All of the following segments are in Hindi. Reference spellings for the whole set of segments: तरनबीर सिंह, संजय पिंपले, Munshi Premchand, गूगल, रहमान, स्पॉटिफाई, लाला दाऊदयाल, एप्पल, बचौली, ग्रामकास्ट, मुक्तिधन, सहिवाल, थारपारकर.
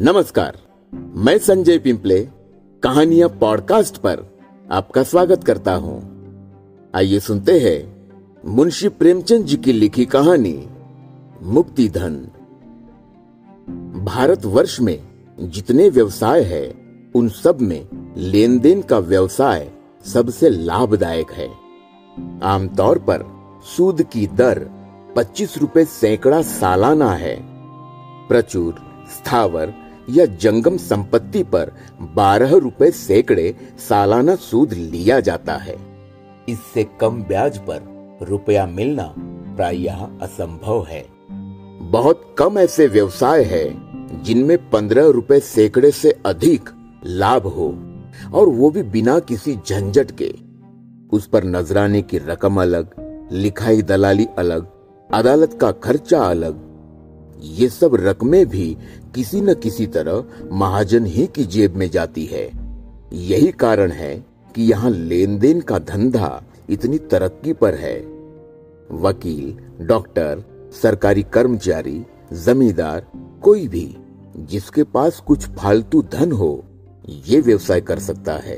नमस्कार, मैं संजय पिंपले कहानियां पॉडकास्ट पर आपका स्वागत करता हूं। आइए सुनते हैं मुंशी प्रेमचंद जी की लिखी कहानी मुक्तिधन। भारतवर्ष में जितने व्यवसाय है उन सब में लेन देन का व्यवसाय सबसे लाभदायक है। आमतौर पर सूद की दर 25 रुपए सैकड़ा सालाना है। प्रचुर, स्थावर या जंगम संपत्ति पर 12 रुपए सैकड़े सालाना सूद लिया जाता है। इससे कम ब्याज पर रुपया मिलना प्रायः असंभव है। बहुत कम ऐसे व्यवसाय है जिनमें 15 रुपए सैकड़े से अधिक लाभ हो, और वो भी बिना किसी झंझट के। उस पर नजराने की रकम अलग, लिखाई दलाली अलग, अदालत का खर्चा अलग। ये सब रकमें भी किसी न किसी तरह महाजन ही की जेब में जाती है। यही कारण है कि यहाँ लेन देन का धंधा इतनी तरक्की पर है। वकील, डॉक्टर, सरकारी कर्मचारी, जमींदार, कोई भी जिसके पास कुछ फालतू धन हो, ये व्यवसाय कर सकता है।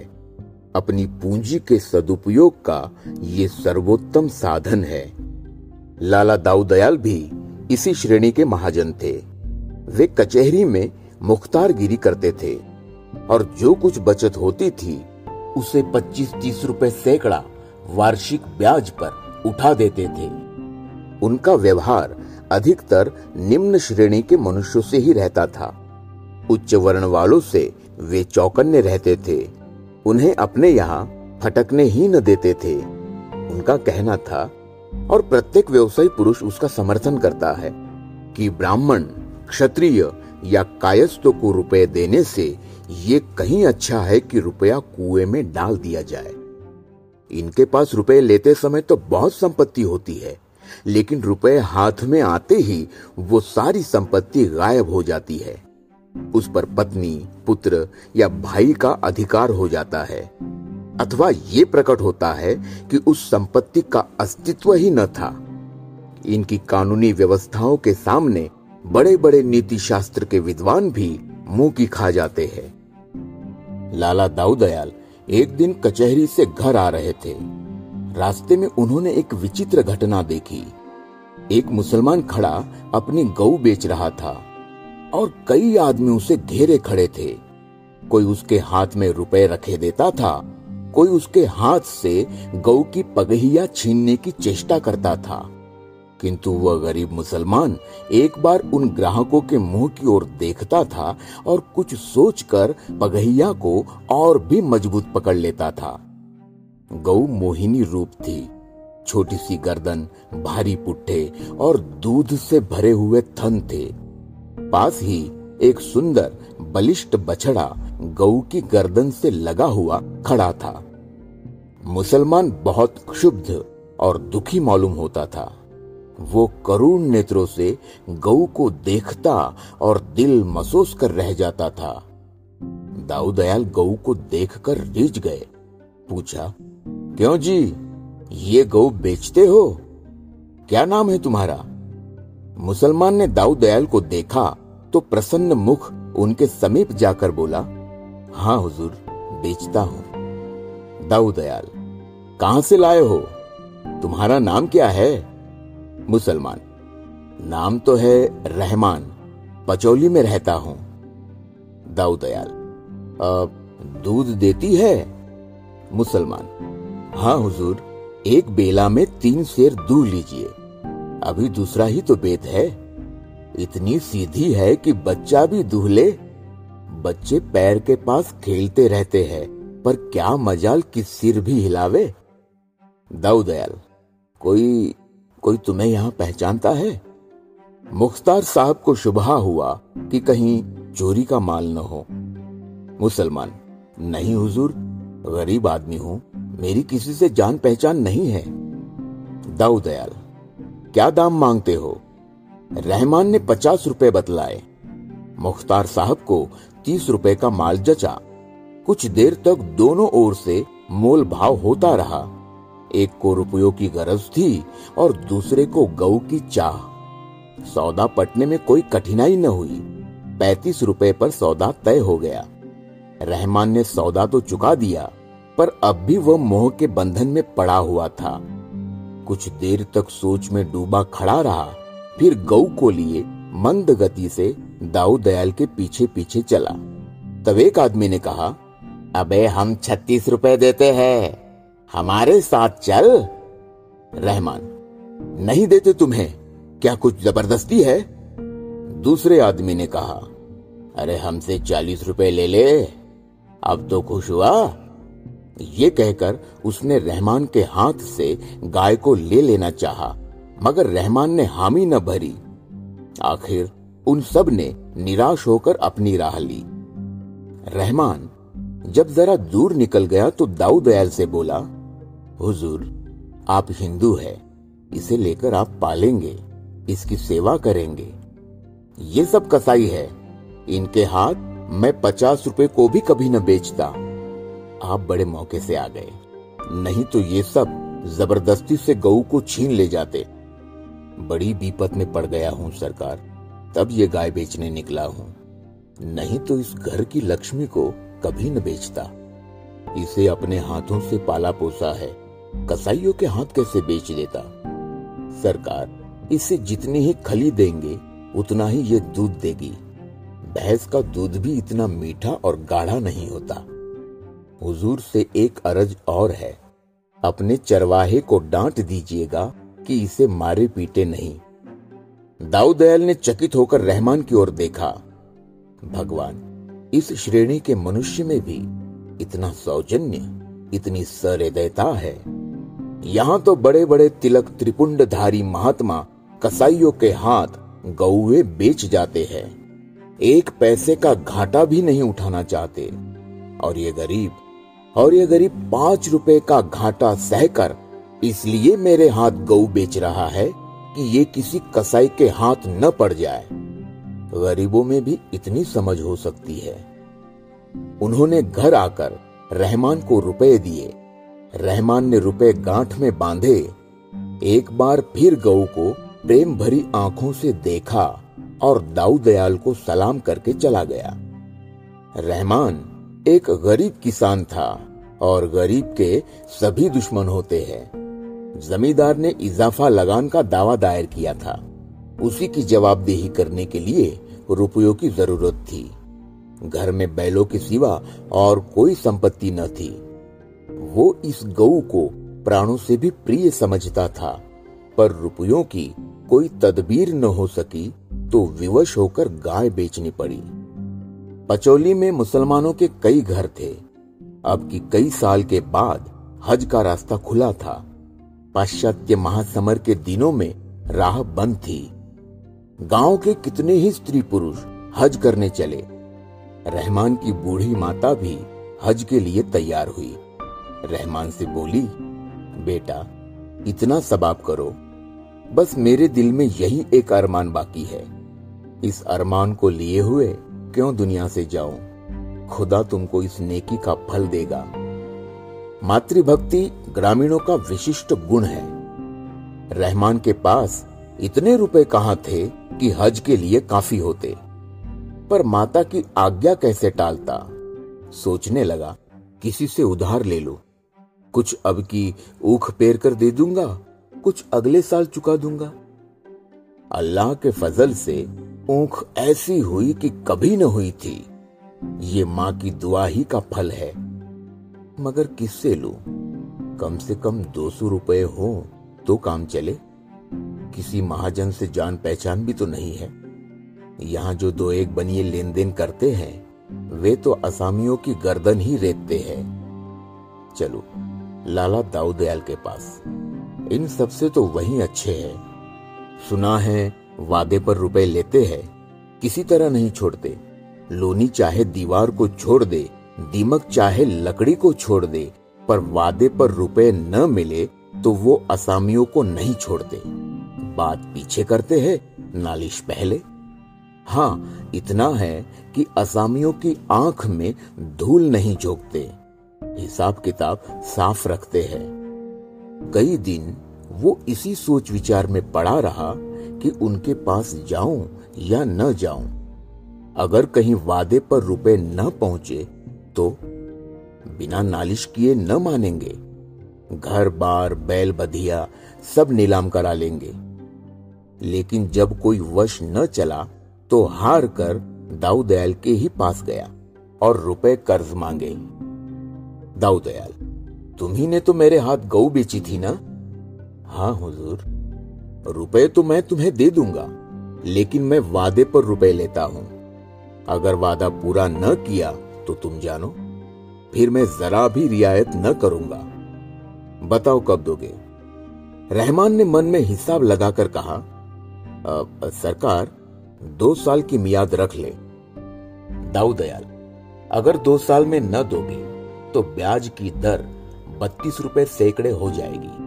अपनी पूंजी के सदुपयोग का ये सर्वोत्तम साधन है। लाला दाऊदयाल भी इसी श्रेणी के महाजन थे। वे कचहरी में मुख्तारगिरी करते थे और जो कुछ बचत होती थी उसे 25-30 रुपए सैकड़ा वार्षिक ब्याज पर उठा देते थे। उनका व्यवहार अधिकतर निम्न श्रेणी के मनुष्यों से ही रहता था। उच्च वर्ण वालों से वे चौकन्ने रहते थे, उन्हें अपने यहाँ फटकने ही न देते थे, उनका कहना था। और प्रत्येक व्यवसायी पुरुष उसका समर्थन करता है कि ब्राह्मण, क्षत्रिय या कायस्थों को रुपए देने से ये कहीं अच्छा है कि रुपया कुएं में डाल दिया जाए। इनके पास रुपए लेते समय तो बहुत संपत्ति होती है, लेकिन रुपए हाथ में आते ही वो सारी संपत्ति गायब हो जाती है। उस पर पत्नी, पुत्र या भाई का अधिकार हो जाता है, अथवा ये प्रकट होता है कि उस संपत्ति का अस्तित्व ही न था। इनकी कानूनी व्यवस्थाओं के सामने बड़े बड़े नीति शास्त्र के विद्वान भी मुंह की खा जाते हैं। लाला दाऊदयाल एक दिन कचहरी से घर आ रहे थे। रास्ते में उन्होंने एक विचित्र घटना देखी। एक मुसलमान खड़ा अपनी गऊ बेच रहा था और कई आदमी उसे घेरे खड़े थे। कोई उसके हाथ में रुपए रखे देता था, कोई उसके हाथ से गऊ की पगहिया छीनने की चेष्टा करता था, किंतु वह गरीब मुसलमान एक बार उन ग्राहकों के मुंह की ओर देखता था और कुछ सोचकर पगहिया को और भी मजबूत पकड़ लेता था। गऊ मोहिनी रूप थी, छोटी सी गर्दन, भारी पुट्ठे और दूध से भरे हुए थन थे। पास ही एक सुंदर बलिष्ठ बछड़ा गऊ की गर्दन से लगा हुआ खड़ा था। मुसलमान बहुत क्षुब्ध और दुखी मालूम होता था। वो करुण नेत्रों से गऊ को देखता और दिल मसोस कर रह जाता था। दाऊदयाल गऊ को देखकर रिझ गए। पूछा, क्यों जी, ये गऊ बेचते हो? क्या नाम है तुम्हारा? मुसलमान ने दाऊदयाल को देखा तो प्रसन्न मुख उनके समीप जाकर बोला, हाँ हुजूर, बेचता हूं। दाऊदयाल, कहां से लाए हो? तुम्हारा नाम क्या है? मुसलमान, नाम तो है रहमान, बचौली में रहता हूं। दाऊदयाल, दूध देती है? मुसलमान, हाँ हुजूर, एक बेला में 3 सेर दूध लीजिए, अभी दूसरा ही तो बेत है। इतनी सीधी है कि बच्चा भी दूहले। बच्चे पैर के पास खेलते रहते हैं, पर क्या मजाल कि सिर भी हिलावे। दाऊदयाल, कोई तुम्हें यहाँ पहचानता है? मुख्तार साहब को शुबहा हुआ कि कहीं चोरी का माल न हो। मुसलमान, नहीं हुजूर, गरीब आदमी हूँ, मेरी किसी से जान पहचान नहीं है। दाऊदयाल, क्या दाम मांगते हो? रहमान ने 50 रुपए बतलाए। मुख्तार साहब को 30 रुपए का माल जचा। कुछ देर तक दोनों ओर से मोल भाव होता रहा। एक को रुपयों की गरज थी और दूसरे को गऊ की चाह। सौदा पटने में कोई कठिनाई न हुई। 35 रुपए पर सौदा तय हो गया। रहमान ने सौदा तो चुका दिया, पर अब भी वह मोह के बंधन में पड़ा हुआ था। कुछ देर तक सोच में डूबा खड़ा रहा, फिर गऊ को लिए मंद गति से दाऊदयाल के पीछे पीछे चला। तब एक आदमी ने कहा, अबे हम 36 रुपए देते हैं, हमारे साथ चल। रहमान, नहीं देते तुम्हें, क्या कुछ जबरदस्ती है? दूसरे आदमी ने कहा, अरे हमसे 40 रुपए ले ले, अब तो खुश हुआ। ये कहकर उसने रहमान के हाथ से गाय को ले लेना चाहा, मगर रहमान ने हामी न भरी। आखिर उन सब ने निराश होकर अपनी राह ली। रहमान जब जरा दूर निकल गया तो दाऊदयाल से बोला, हुजूर, आप हिंदू है, इसे लेकर आप पालेंगे, इसकी सेवा करेंगे। ये सब कसाई है, इनके हाथ मैं 50 रुपए को भी कभी न बेचता। आप बड़े मौके से आ गए, नहीं तो ये सब जबरदस्ती से गऊ को छीन ले जाते। बड़ी विपत में पड़ गया हूँ सरकार, तब ये गाय बेचने निकला हूँ, नहीं तो इस घर की लक्ष्मी को कभी न बेचता। इसे अपने हाथों से पाला पोसा है, कसाईयों के हाथ कैसे बेच देता। सरकार, इसे जितनी ही खली देंगे उतना ही ये दूध देगी। भैंस का दूध भी इतना मीठा और गाढ़ा नहीं होता। हुजूर से एक अर्ज और है, अपने चरवाहे को डांट दीजिएगा कि इसे मारे पीटे नहीं। दाऊदयाल ने चकित होकर रहमान की ओर देखा। भगवान, इस श्रेणी के मनुष्य में भी इतना सौजन्य, इतनी सहृदयता है। यहाँ तो बड़े बड़े तिलक त्रिपुंडधारी महात्मा कसाईयों के हाथ गौए बेच जाते हैं, 1 पैसे का घाटा भी नहीं उठाना चाहते, और ये गरीब 5 रुपए का घाटा सहकर इसलिए मेरे हाथ गऊ बेच रहा है कि ये किसी कसाई के हाथ न पड़ जाए। गरीबों में भी इतनी समझ हो सकती है। उन्होंने घर आकर रहमान को रुपए दिए। रहमान ने रुपए गांठ में बांधे, एक बार फिर गऊ को प्रेम भरी आंखों से देखा और दाऊदयाल को सलाम करके चला गया। रहमान एक गरीब किसान था और गरीब के सभी दुश्मन होते हैं। जमींदार ने इजाफा लगान का दावा दायर किया था, उसी की जवाबदेही करने के लिए रुपयों की जरूरत थी। घर में बैलों के सिवा और कोई संपत्ति न थी। वो इस गऊ को प्राणों से भी प्रिय समझता था, पर रुपयों की कोई तदबीर न हो सकी तो विवश होकर गाय बेचनी पड़ी। बचौली में मुसलमानों के कई घर थे। अब की कई साल के बाद हज का रास्ता खुला था। पाश्चात्य महासमर के दिनों में राह बंद थी। गांव के कितने ही स्त्री पुरुष हज करने चले। रहमान की बूढ़ी माता भी हज के लिए तैयार हुई। रहमान से बोली, बेटा, इतना सबाब करो, बस मेरे दिल में यही एक अरमान बाकी है। इस अरमान को लिए हुए क्यों दुनिया से जाऊं? खुदा तुमको इस नेकी का फल देगा। मातृभक्ति ग्रामीणों का विशिष्ट गुण है। रहमान के पास इतने रुपए कहाँ थे कि हज के लिए काफी होते, पर माता की आज्ञा कैसे टालता। सोचने लगा, किसी से उधार ले लो, कुछ अब की ऊख पेर कर दे दूंगा, कुछ अगले साल चुका दूंगा। अल्लाह के फजल से ऊख ऐसी हुई कि कभी न हुई थी। ये माँ की दुआ ही का फल है। मगर किससे लूं? कम से कम 200 रुपए हो तो काम चले। किसी महाजन से जान पहचान भी तो नहीं है। यहाँ जो 2-1 बनिए लेन देन करते हैं, वे तो असामियों की गर्दन ही रेतते हैं। चलो लाला दाऊदयाल के पास, इन सबसे तो वही अच्छे हैं। सुना है वादे पर रुपए लेते हैं, किसी तरह नहीं छोड़ते। लोनी चाहे दीवार को छोड़ दे, दीमक चाहे लकड़ी को छोड़ दे, पर वादे पर रुपए न मिले तो वो असामियों को नहीं छोड़ते। बात पीछे करते हैं, नालिश पहले। हाँ, इतना है कि असामियों की आंख में धूल नहीं झोंकते, हिसाब किताब साफ रखते हैं। कई दिन वो इसी सोच विचार में पड़ा रहा कि उनके पास जाऊं या न जाऊं। अगर कहीं वादे पर रुपए न पहुंचे तो बिना नालिश किए न मानेंगे, घर बार बैल बधिया सब नीलाम करा लेंगे। लेकिन जब कोई वश न चला तो हार कर दाऊदयाल के ही पास गया और रुपए कर्ज मांगे। दाऊदयाल, तुम्ही तो मेरे हाथ गऊ बेची थी ना? हाँ हुजूर। रुपए तो मैं तुम्हें दे दूंगा, लेकिन मैं वादे पर रुपए लेता हूं। अगर वादा पूरा न किया तो तुम जानो, फिर मैं जरा भी रियायत न करूंगा। बताओ कब दोगे? रहमान ने मन में हिसाब लगाकर कहा, सरकार 2 साल की मियाद रख ले। दाऊदयाल, अगर 2 साल में न दोगे तो ब्याज की दर 32 रुपए सैकड़े हो जाएगी।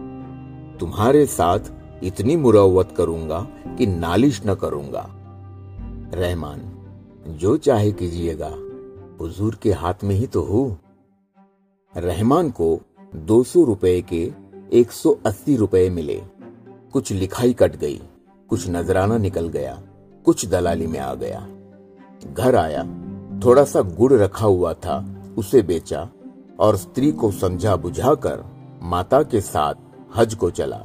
तुम्हारे साथ इतनी मुरव्वत करूंगा कि नालिश न करूंगा। रहमान, जो चाहे कीजिएगा, हुजूर के हाथ में ही तो हूं। रहमान को 200 रुपए के 180 रुपए मिले। कुछ लिखाई कट गई, कुछ नजराना निकल गया, कुछ दलाली में आ गया। घर आया, थोड़ा सा गुड़ रखा हुआ था, उसे बेचा और स्त्री को समझा बुझा कर माता के साथ हज को चला।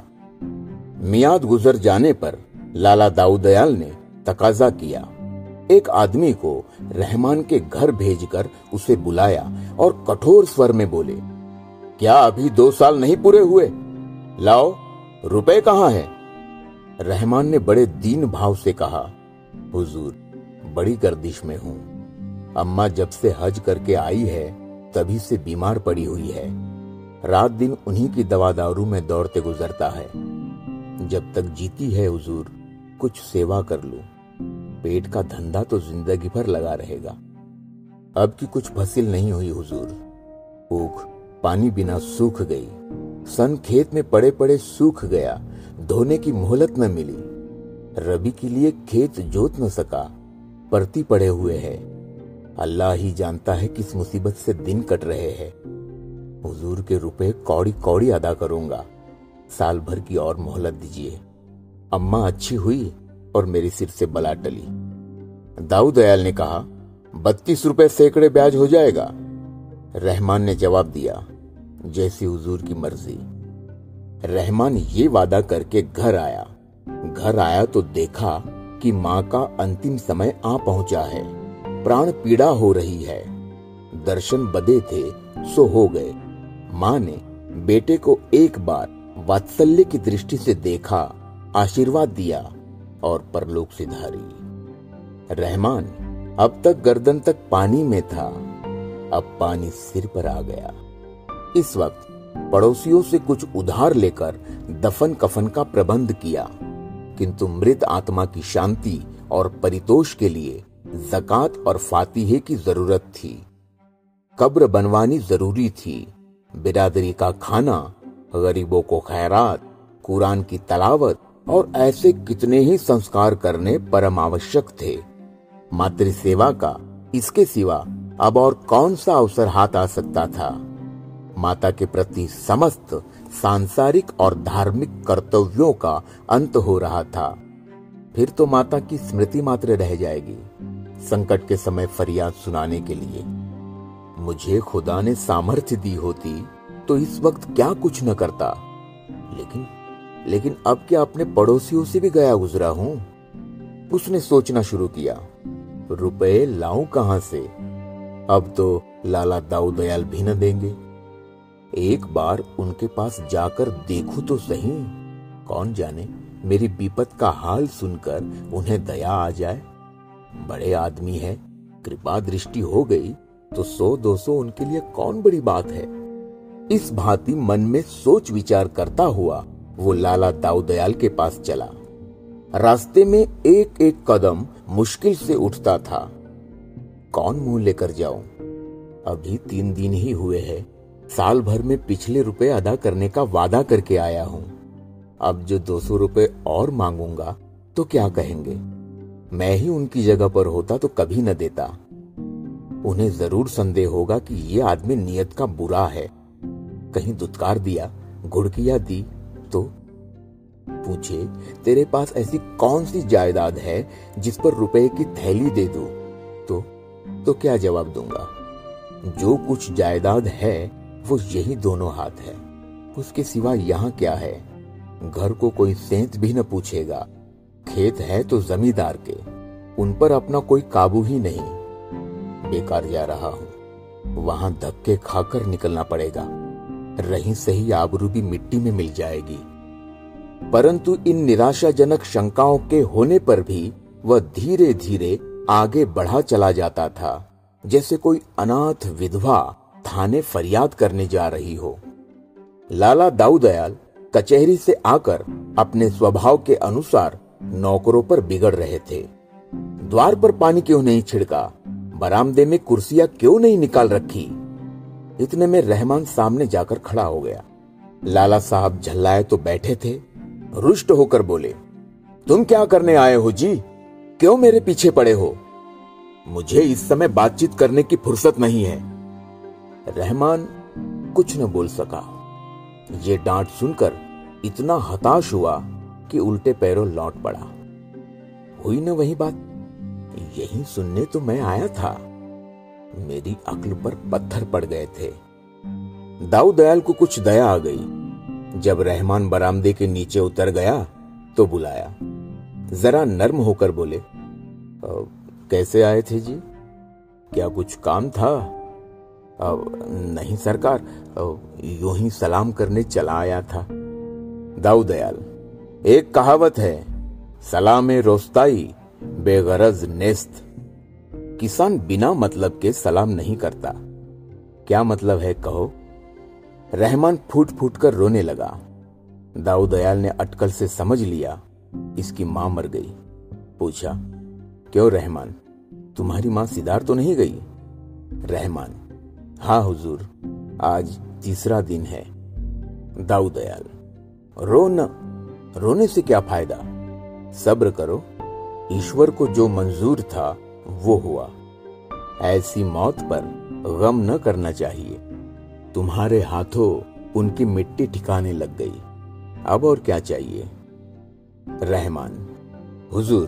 मियाद गुजर जाने पर लाला दाऊदयाल ने तकाजा किया। एक आदमी को रहमान के घर भेजकर उसे बुलाया और कठोर स्वर में बोले, क्या अभी 2 साल नहीं पूरे हुए? लाओ, रुपए कहाँ है? रहमान ने बड़े दीन भाव से कहा, हुजूर, बड़ी गर्दिश में हूँ। अम्मा जब से हज करके आई है तभी से बीमार पड़ी हुई है। रात दिन उन्हीं की दवा दारू में दौड़ते गुजरता है। जब तक जीती है हुजूर, कुछ सेवा कर लूं। पेट का धंधा तो जिंदगी भर लगा रहेगा। अब की कुछ फसिल नहीं हुई हुजूर। भूख पानी बिना सूख गई, सन खेत में पड़े पड़े सूख गया, धोने की मोहलत न मिली। रबी के लिए खेत जोत न सका, परती पड़े हुए है। अल्लाह ही जानता है किस मुसीबत से दिन कट रहे हैं। हुजूर के रुपए कौड़ी कौड़ी अदा करूंगा। साल भर की और मोहलत दीजिए। अम्मा अच्छी हुई और मेरे सिर से बला टली। दाऊदयाल ने कहा, 32 रुपए सैकड़े ब्याज हो जाएगा। रहमान ने जवाब दिया, जैसी हुजूर की मर्जी। रहमान ये वादा करके घर आया। घर आया तो देखा कि माँ का अंतिम समय आ पहुंचा है। प्राण पीड़ा हो रही है। दर्शन बदे थे सो हो गए। माँ ने बेटे को एक बार वात्सल्य की दृष्टि से देखा, आशीर्वाद दिया और परलोक से धारी। रहमान अब तक गर्दन तक पानी में था, अब पानी सिर पर आ गया। इस वक्त पड़ोसियों से कुछ उधार लेकर दफन कफन का प्रबंध किया, किंतु मृत आत्मा की शांति और परितोष के लिए ज़कात और फातिहे की जरूरत थी। कब्र बनवानी जरूरी थी। बिरादरी का खाना, गरीबों को खैरात, कुरान की तलावत और ऐसे कितने ही संस्कार करने परम आवश्यक थे। मातृ सेवा का इसके सिवा अब और कौन सा अवसर हाथ आ सकता था। माता के प्रति समस्त सांसारिक और धार्मिक कर्तव्यों का अंत हो रहा था। फिर तो माता की स्मृति मात्र रह जाएगी, संकट के समय फरियाद सुनाने के लिए। मुझे खुदा ने सामर्थ्य दी होती तो इस वक्त क्या कुछ न करता। लेकिन अब क्या अपने पड़ोसियों से भी गया गुजरा हूं। उसने सोचना शुरू किया, रुपए लाऊं कहां से? अब तो लाला दाऊदयाल भी न देंगे। एक बार उनके पास जाकर देखूं तो सही। कौन जाने, मेरी विपत का हाल सुनकर उन्हें दया आ जाए। बड़े आदमी है, कृपा दृष्टि हो गई तो 100-200 उनके लिए कौन बड़ी बात है। इस भांति मन में सोच विचार करता हुआ वो लाला दाऊदयाल के पास चला। रास्ते में एक एक कदम मुश्किल से उठता था। कौन मुंह लेकर जाऊं? अभी 3 दिन ही हुए हैं। साल भर में पिछले रुपए अदा करने का वादा करके आया हूं। अब जो 200 रुपए और मांगूंगा तो क्या कहेंगे? मैं ही उनकी जगह पर होता तो कभी न देता। उन्हें जरूर संदेह होगा कि ये आदमी नियत का बुरा है। कहीं दुत्कार दिया, घुड़किया दी तो पूछे, तेरे पास ऐसी कौन सी जायदाद है जिस पर रुपए की थैली दे दूं? तो क्या जवाब दूंगा। जो कुछ जायदाद है वो यही दोनों हाथ है, उसके सिवा यहाँ क्या है। घर को कोई सेंध भी न पूछेगा। खेत है तो जमींदार के, उन पर अपना कोई काबू ही नहीं। बेकार जा रहा हूँ, वहां धक्के खाकर निकलना पड़ेगा। रही सही आबरू भी मिट्टी में मिल जाएगी। परंतु इन निराशाजनक शंकाओं के होने पर भी वह धीरे धीरे आगे बढ़ा चला जाता था, जैसे कोई अनाथ विधवा थाने फरियाद करने जा रही हो। लाला दाऊदयाल कचहरी से आकर अपने स्वभाव के अनुसार नौकरों पर बिगड़ रहे थे। द्वार पर पानी क्यों नहीं छिड़का, बरामदे में कुर्सियां क्यों नहीं निकाल रखी। इतने में रहमान सामने जाकर खड़ा हो गया। लाला साहब झल्लाए तो बैठे थे, रुष्ट होकर बोले, तुम क्या करने आए हो जी, क्यों मेरे पीछे पड़े हो। मुझे इस समय बातचीत करने की फुर्सत नहीं है। रहमान कुछ न बोल सका। ये डांट सुनकर इतना हताश हुआ कि उल्टे पैरों लौट पड़ा। हुई न वही बात, यही सुनने तो मैं आया था। मेरी अक्ल पर पत्थर पड़ गए थे। दाऊदयाल को कुछ दया आ गई। जब रहमान बरामदे के नीचे उतर गया तो बुलाया। जरा नर्म होकर बोले, कैसे आए थे जी, क्या कुछ काम था। नहीं सरकार, यूं ही सलाम करने चला आया था। दाऊदयाल, एक कहावत है, सलामे रोस्ताई बेगरज नेस्त। किसान बिना मतलब के सलाम नहीं करता। क्या मतलब है कहो। रहमान फूट फूट कर रोने लगा। दाऊदयाल ने अटकल से समझ लिया इसकी मां मर गई। पूछा, क्यों रहमान, तुम्हारी मां सिदार तो नहीं गई। रहमान, हाँ हुजूर, आज तीसरा दिन है। दाऊदयाल, रो न, रोने से क्या फायदा, सब्र करो। ईश्वर को जो मंजूर था वो हुआ। ऐसी मौत पर गम न करना चाहिए। तुम्हारे हाथों उनकी मिट्टी ठिकाने लग गई, अब और क्या चाहिए। रहमान, हुजूर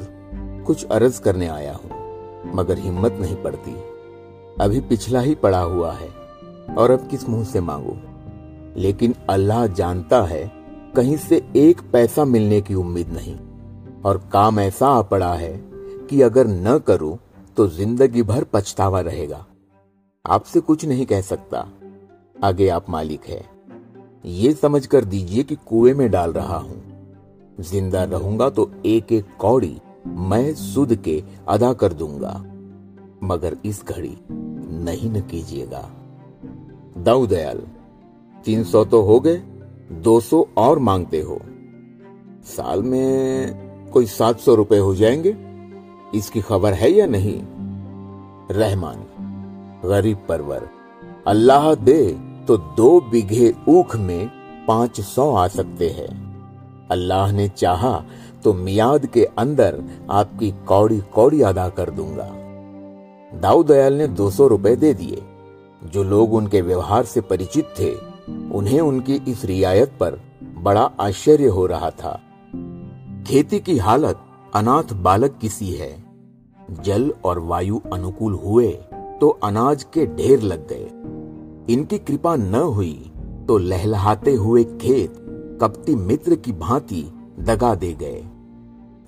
कुछ अर्ज करने आया हूं, मगर हिम्मत नहीं पड़ती। अभी पिछला ही पड़ा हुआ है और अब किस मुंह से मांगू। लेकिन अल्लाह जानता है, कहीं से एक पैसा मिलने की उम्मीद नहीं, और काम ऐसा आ पड़ा है कि अगर न करूं तो जिंदगी भर पछतावा रहेगा। आपसे कुछ नहीं कह सकता, आगे आप मालिक है। ये समझ कर दीजिए कि कुएं में डाल रहा हूं। जिंदा रहूंगा तो एक एक कौड़ी मैं सूद के अदा कर दूंगा, मगर इस घड़ी नहीं न कीजिएगा। दाऊदयाल, 300 तो हो गए, 200 और मांगते हो। साल में कोई 700 रुपए हो जाएंगे, इसकी खबर है या नहीं। रहमान, गरीब परवर, अल्लाह दे तो 2 बीघे ऊख में 500 आ सकते हैं। अल्लाह ने चाहा तो मियाद के अंदर आपकी कौड़ी कौड़ी अदा कर दूंगा। दाऊदयाल ने 200 रुपए दे दिए। जो लोग उनके व्यवहार से परिचित थे, उन्हें उनकी इस रियायत पर बड़ा आश्चर्य हो रहा था। खेती की हालत अनाथ बालक की सी है। जल और वायु अनुकूल हुए तो अनाज के ढेर लग गए। इनकी कृपा न हुई तो लहलहाते हुए खेत कपटी मित्र की भांति दगा दे गए।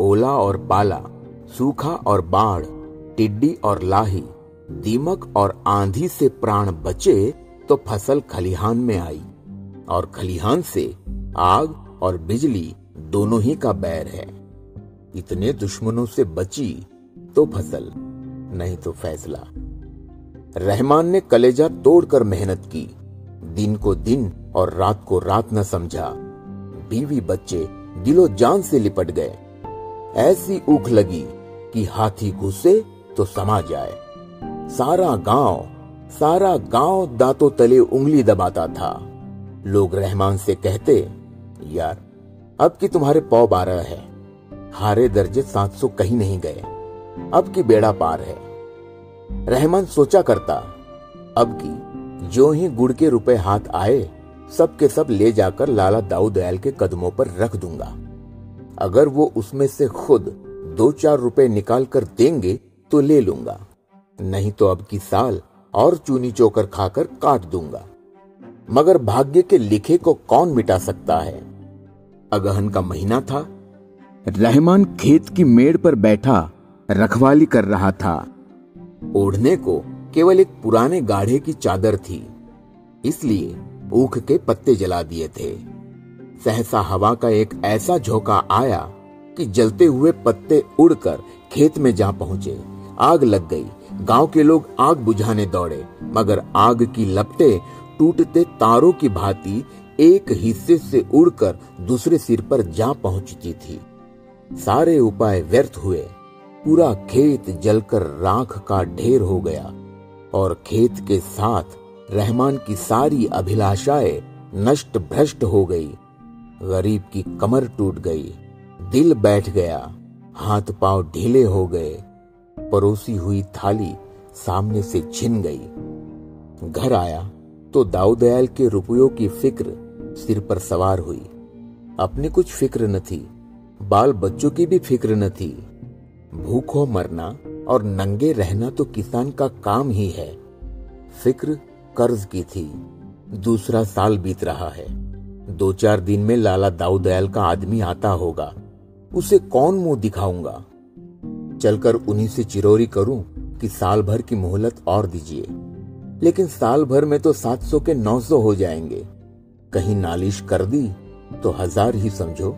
ओला और पाला, सूखा और बाढ़, टिड्डी और लाही, दीमक और आंधी से प्राण बचे तो फसल खलिहान में आई, और खलिहान से आग और बिजली दोनों ही का बैर है। इतने दुश्मनों से बची तो फसल, नहीं तो फैसला। रहमान ने कलेजा तोड़कर मेहनत की, दिन को दिन और रात को रात न समझा। बीवी बच्चे दिलो जान से लिपट गए। ऐसी ऊख लगी कि हाथी घुसे तो समा जाए। सारा गांव दांतों तले उंगली दबाता था। लोग रहमान से कहते, यार अब की तुम्हारे पाव 12 है, हारे दर्जे 700 कहीं नहीं गए, अब की बेड़ा पार है। रहमान सोचा करता, अब की जो ही गुड़ के रुपए हाथ आए, सब के सब ले जाकर लाला दाऊदयाल के कदमों पर रख दूंगा। अगर वो उसमें से खुद 2-4 रुपए निकाल कर देंगे तो ले लूंगा, नहीं तो अब की साल और चूनी चोकर खाकर काट दूंगा। मगर भाग्य के लिखे को कौन मिटा सकता है। अगहन का महीना था। रहमान खेत की मेड़ पर बैठा रखवाली कर रहा था। ओढ़ने को केवल एक पुराने गाढ़े की चादर थी, इसलिए ऊख के पत्ते जला दिए थे। सहसा हवा का एक ऐसा झोंका आया कि जलते हुए पत्ते उड़कर खेत में जा पहुंचे। आग लग गई। गांव के लोग आग बुझाने दौड़े, मगर आग की लपटें टूटते तारों की भांति एक हिस्से से उड़कर दूसरे सिर पर जा पहुंचती थी। सारे उपाय व्यर्थ हुए। पूरा खेत जलकर राख का ढेर हो गया और खेत के साथ रहमान की सारी अभिलाषाएं नष्ट भ्रष्ट हो गई। गरीब की कमर टूट गई, दिल बैठ गया, हाथ पांव ढीले हो गए। परोसी हुई थाली सामने से छिन गई। घर आया तो दाऊदयाल के रुपयों की फिक्र सिर पर सवार हुई। अपनी कुछ फिक्र न थी, बाल बच्चों की भी फिक्र न थी। भूखों मरना और नंगे रहना तो किसान का काम ही है। फिक्र कर्ज की थी। दूसरा साल बीत रहा है। 2-4 दिन में लाला दाऊदयाल का आदमी आता होगा। उसे कौन मुंह दिखाऊंगा। चलकर उन्हीं से चिरोरी करूं कि साल भर की मोहलत और दीजिए, लेकिन साल भर में तो 700 के 900 हो जाएंगे। कहीं नालिश कर दी तो 1000 ही समझो।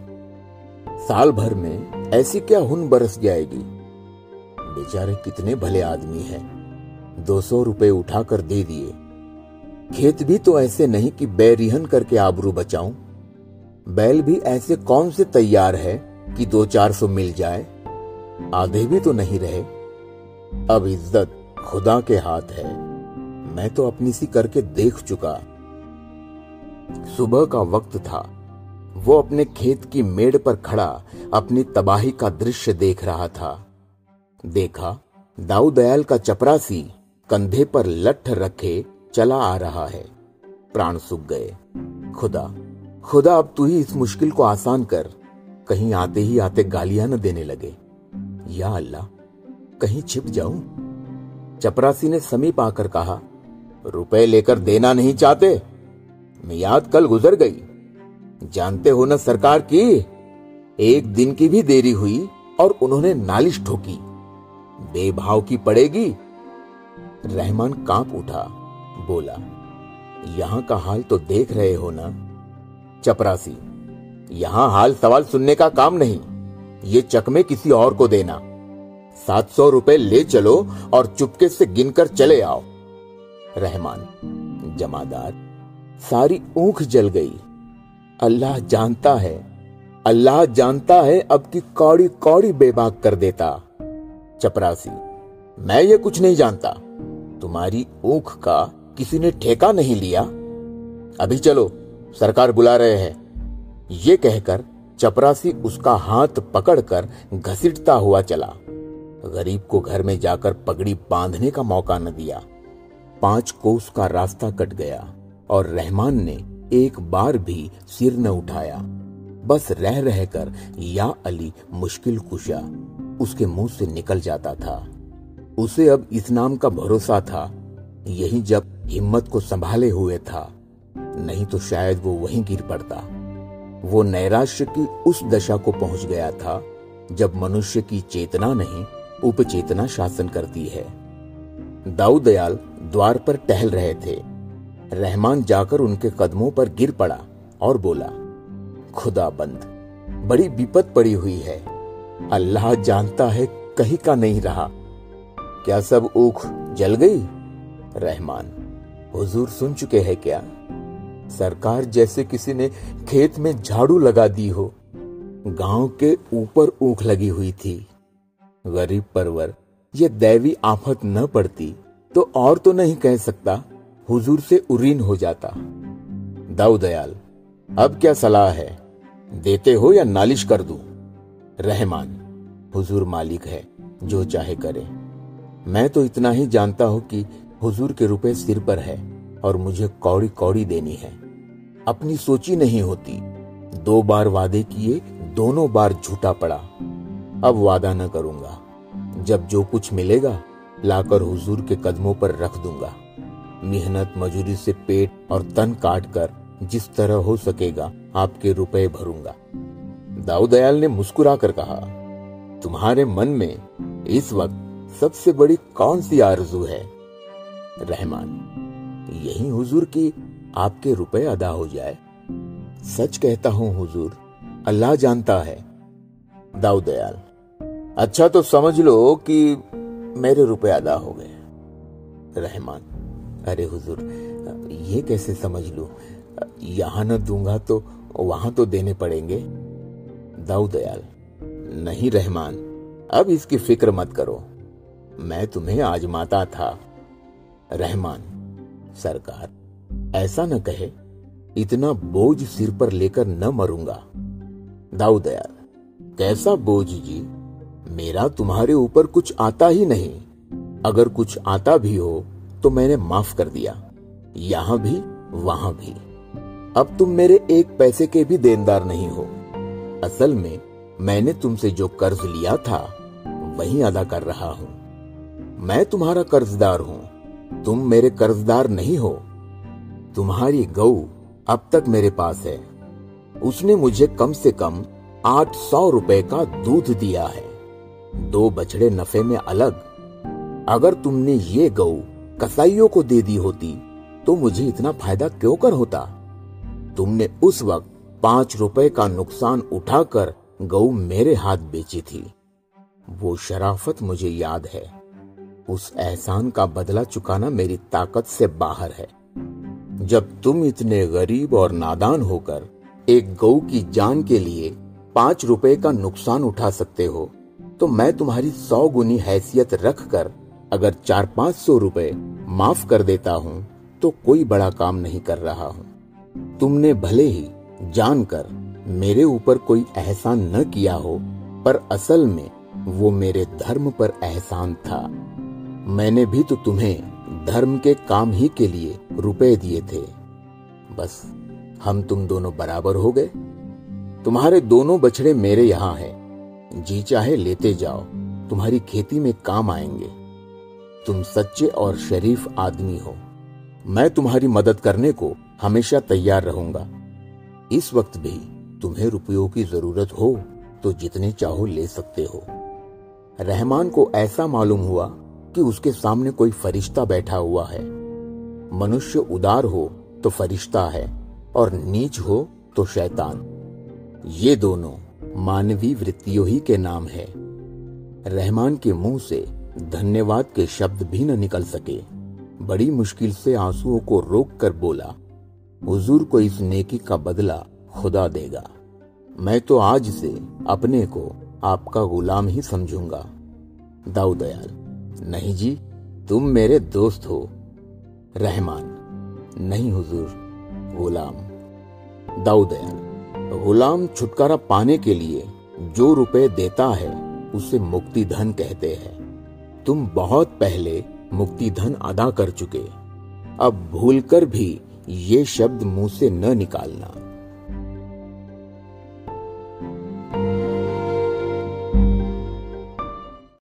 साल भर में ऐसी क्या हुन बरस जाएगी। बेचारे कितने भले आदमी हैं। 200 रुपये उठाकर दे दिए। खेत भी तो ऐसे नहीं कि बेरिहन करके आबरू बचाऊं। बैल भी ऐसे कौन से तैयार है कि 200-400 मिल जाए। आधे भी तो नहीं रहे। अब इज्जत खुदा के हाथ है। मैं तो अपनी सी करके देख चुका। सुबह का वक्त था। वो अपने खेत की मेड़ पर खड़ा अपनी तबाही का दृश्य देख रहा था। देखा दाऊदयाल का चपरासी कंधे पर लठ रखे चला आ रहा है। प्राण सूख गए। खुदा खुदा, अब तू ही इस मुश्किल को आसान कर। कहीं आते ही आते गालियां न देने लगे। या अल्लाह, कहीं छिप जाऊं। चपरासी ने समीप आकर कहा, रुपए लेकर देना नहीं चाहते। मियाद कल गुजर गई। जानते हो ना सरकार की। एक दिन की भी देरी हुई और उन्होंने नालिश ठोकी। बेभाव की पड़ेगी। रहमान कांप उठा, बोला, यहाँ का हाल तो देख रहे हो ना। चपरासी, यहाँ हाल सवाल सुनने का काम नहीं। ये चकमे किसी और को देना। 700 रुपए ले चलो और चुपके से गिनकर चले आओ। रहमान, जमादार, सारी ऊख जल गई। अल्लाह जानता है, अल्लाह जानता है, अब की कौड़ी कौड़ी बेबाक कर देता। चपरासी, मैं ये कुछ नहीं जानता। तुम्हारी ऊख का किसी ने ठेका नहीं लिया। अभी चलो, सरकार बुला रहे हैं। ये कहकर चपरासी उसका हाथ पकड़कर घसीटता हुआ चला। गरीब को घर में जाकर पगड़ी बांधने का मौका न दिया। 5 कोस का रास्ता कट गया और रहमान ने एक बार भी सिर न उठाया। बस रह रहकर या अली मुश्किल कुशा उसके मुंह से निकल जाता था। उसे अब इस नाम का भरोसा था। यही जब हिम्मत को संभाले हुए था, नहीं तो शायद वो वहीं गिर पड़ता। वो नैराश्य की उस दशा को पहुंच गया था जब मनुष्य की चेतना नहीं, उपचेतना शासन करती है। दाऊदयाल द्वार पर टहल रहे थे। रहमान जाकर उनके कदमों पर गिर पड़ा और बोला, खुदा बंद, बड़ी विपत पड़ी हुई है। अल्लाह जानता है, कहीं का नहीं रहा। क्या सब ऊख जल गई? रहमान, हुजूर सुन चुके हैं क्या? सरकार जैसे किसी ने खेत में झाड़ू लगा दी हो। गांव के ऊपर ऊख लगी हुई थी। गरीब परवर ये दैवी आफत न पड़ती तो और तो नहीं कह सकता, हुजूर से उरीन हो जाता। दाऊदयाल, अब क्या सलाह है? देते हो या नालिश कर दूं? रहमान, हुजूर मालिक है, जो चाहे करे। मैं तो इतना ही जानता हूं कि हुजूर के रुपए सिर पर है और मुझे कौड़ी कौड़ी देनी है। अपनी सोची नहीं होती। 2 बार वादे किए, दोनों बार झूठा पड़ा। अब वादा न करूंगा। जब जो कुछ मिलेगा लाकर हुजूर के कदमों पर रख दूंगा। मेहनत मजूरी से पेट और तन काट कर जिस तरह हो सकेगा आपके रुपए भरूंगा। दाऊदयाल ने मुस्कुरा कर कहा, तुम्हारे मन में इस वक्त सबसे बड़ी कौन सी आरजू है? रहमान, यही हुजूर की आपके रुपए अदा हो जाए। सच कहता हूं हुजूर, अल्लाह जानता है। दाऊदयाल, अच्छा तो समझ लो कि मेरे रुपए अदा हो गए। रहमान, अरे हुजूर, ये कैसे समझ लूं? यहां न दूंगा तो वहां तो देने पड़ेंगे। दाऊदयाल, नहीं रहमान, अब इसकी फिक्र मत करो, मैं तुम्हें आजमाता था। रहमान, सरकार ऐसा न कहे, इतना बोझ सिर पर लेकर न मरूंगा। दाऊदयाल, कैसा बोझ जी, मेरा तुम्हारे ऊपर कुछ आता ही नहीं, अगर कुछ आता भी हो तो मैंने माफ कर दिया, यहां भी वहां भी। अब तुम मेरे एक पैसे के भी देनदार नहीं हो। असल में मैंने तुमसे जो कर्ज लिया था वही अदा कर रहा हूं। मैं तुम्हारा कर्जदार हूं, तुम मेरे कर्जदार नहीं हो। तुम्हारी गऊ अब तक मेरे पास है, उसने मुझे कम से कम 800 रुपए का दूध दिया है, 2 बछड़े नफे में अलग। अगर तुमने ये गऊ कसाईयों को दे दी होती तो मुझे इतना फायदा क्यों कर होता? तुमने उस वक्त 5 रुपए का नुकसान उठाकर गऊ मेरे हाथ बेची थी। वो शराफत मुझे याद है, उस एहसान का बदला चुकाना मेरी ताकत से बाहर है। जब तुम इतने गरीब और नादान होकर एक गऊ की जान के लिए 5 रुपए का नुकसान उठा सकते हो, तो मैं तुम्हारी 100 गुनी हैसियत रख कर अगर 400-500 रुपए माफ कर देता हूँ तो कोई बड़ा काम नहीं कर रहा हूँ। तुमने भले ही जानकर मेरे ऊपर कोई एहसान न किया हो, पर असल में वो मेरे धर्म पर एहसान था। मैंने भी तो तुम्हें धर्म के काम ही के लिए रुपए दिए थे। बस हम तुम दोनों बराबर हो गए। तुम्हारे 2 बछड़े मेरे यहाँ हैं, जी चाहे लेते जाओ, तुम्हारी खेती में काम आएंगे। तुम सच्चे और शरीफ आदमी हो, मैं तुम्हारी मदद करने को हमेशा तैयार रहूंगा। इस वक्त भी तुम्हें रुपयों की जरूरत हो तो जितने चाहो ले सकते हो। रहमान को ऐसा मालूम हुआ कि उसके सामने कोई फरिश्ता बैठा हुआ है। मनुष्य उदार हो तो फरिश्ता है और नीच हो तो शैतान। ये दोनों मानवीय वृत्तियों ही के नाम है। रहमान के मुंह से धन्यवाद के शब्द भी न निकल सके। बड़ी मुश्किल से आंसुओं को रोक कर बोला, हुजूर को इस नेकी का बदला खुदा देगा। मैं तो आज से अपने को आपका गुलाम ही समझूंगा। दाऊदयाल, नहीं जी, तुम मेरे दोस्त हो। रहमान, नहीं हुजूर, गुलाम। दाऊदयाल, गुलाम छुटकारा पाने के लिए जो रुपए देता है उसे मुक्तिधन कहते हैं। तुम बहुत पहले मुक्तिधन अदा कर चुके, अब भूलकर भी ये शब्द मुंह से न निकालना।